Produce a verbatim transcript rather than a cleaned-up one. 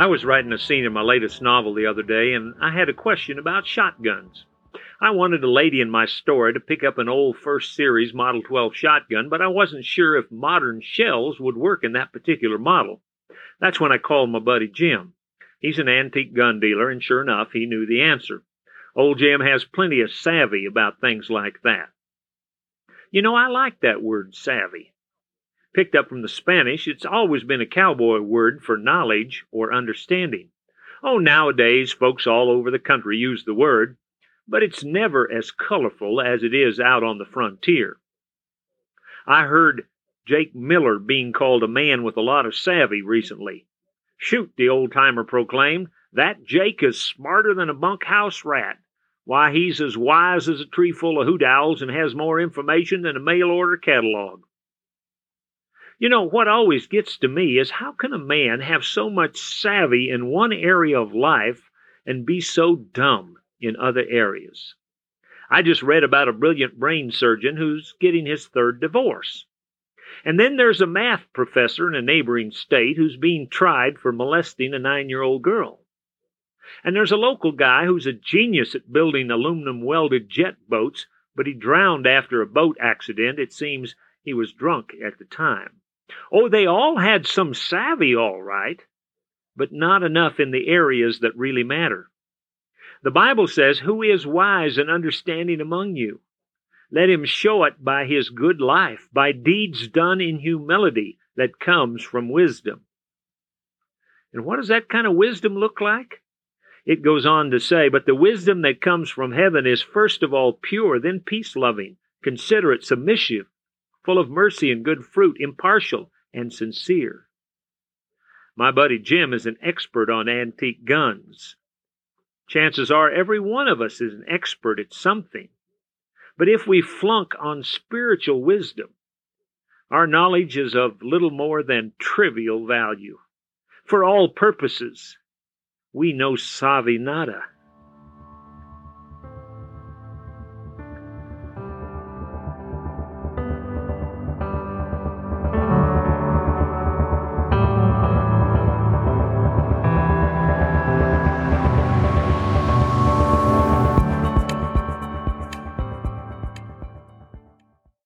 I was writing a scene in my latest novel the other day, and I had a question about shotguns. I wanted a lady in my story to pick up an old first series Model twelve shotgun, but I wasn't sure if modern shells would work in that particular model. That's when I called my buddy Jim. He's an antique gun dealer, and sure enough, he knew the answer. Old Jim has plenty of savvy about things like that. You know, I like that word, savvy. Picked up from the Spanish, it's always been a cowboy word for knowledge or understanding. Oh, nowadays, folks all over the country use the word, but it's never as colorful as it is out on the frontier. I heard Jake Miller being called a man with a lot of savvy recently. Shoot, the old-timer proclaimed, that Jake is smarter than a bunkhouse rat. Why, he's as wise as a tree full of hoot owls and has more information than a mail-order catalog. You know, what always gets to me is how can a man have so much savvy in one area of life and be so dumb in other areas? I just read about a brilliant brain surgeon who's getting his third divorce. And then there's a math professor in a neighboring state who's being tried for molesting a nine-year-old girl. And there's a local guy who's a genius at building aluminum-welded jet boats, but he drowned after a boat accident. It seems he was drunk at the time. Oh, they all had some savvy, all right, but not enough in the areas that really matter. The Bible says, "Who is wise and understanding among you? Let him show it by his good life, by deeds done in humility that comes from wisdom." And what does that kind of wisdom look like? It goes on to say, "But the wisdom that comes from heaven is first of all pure, then peace-loving, considerate, submissive, full of mercy and good fruit, impartial and sincere." My buddy Jim is an expert on antique guns. Chances are every one of us is an expert at something. But if we flunk on spiritual wisdom, our knowledge is of little more than trivial value. For all purposes, we know savvy nada.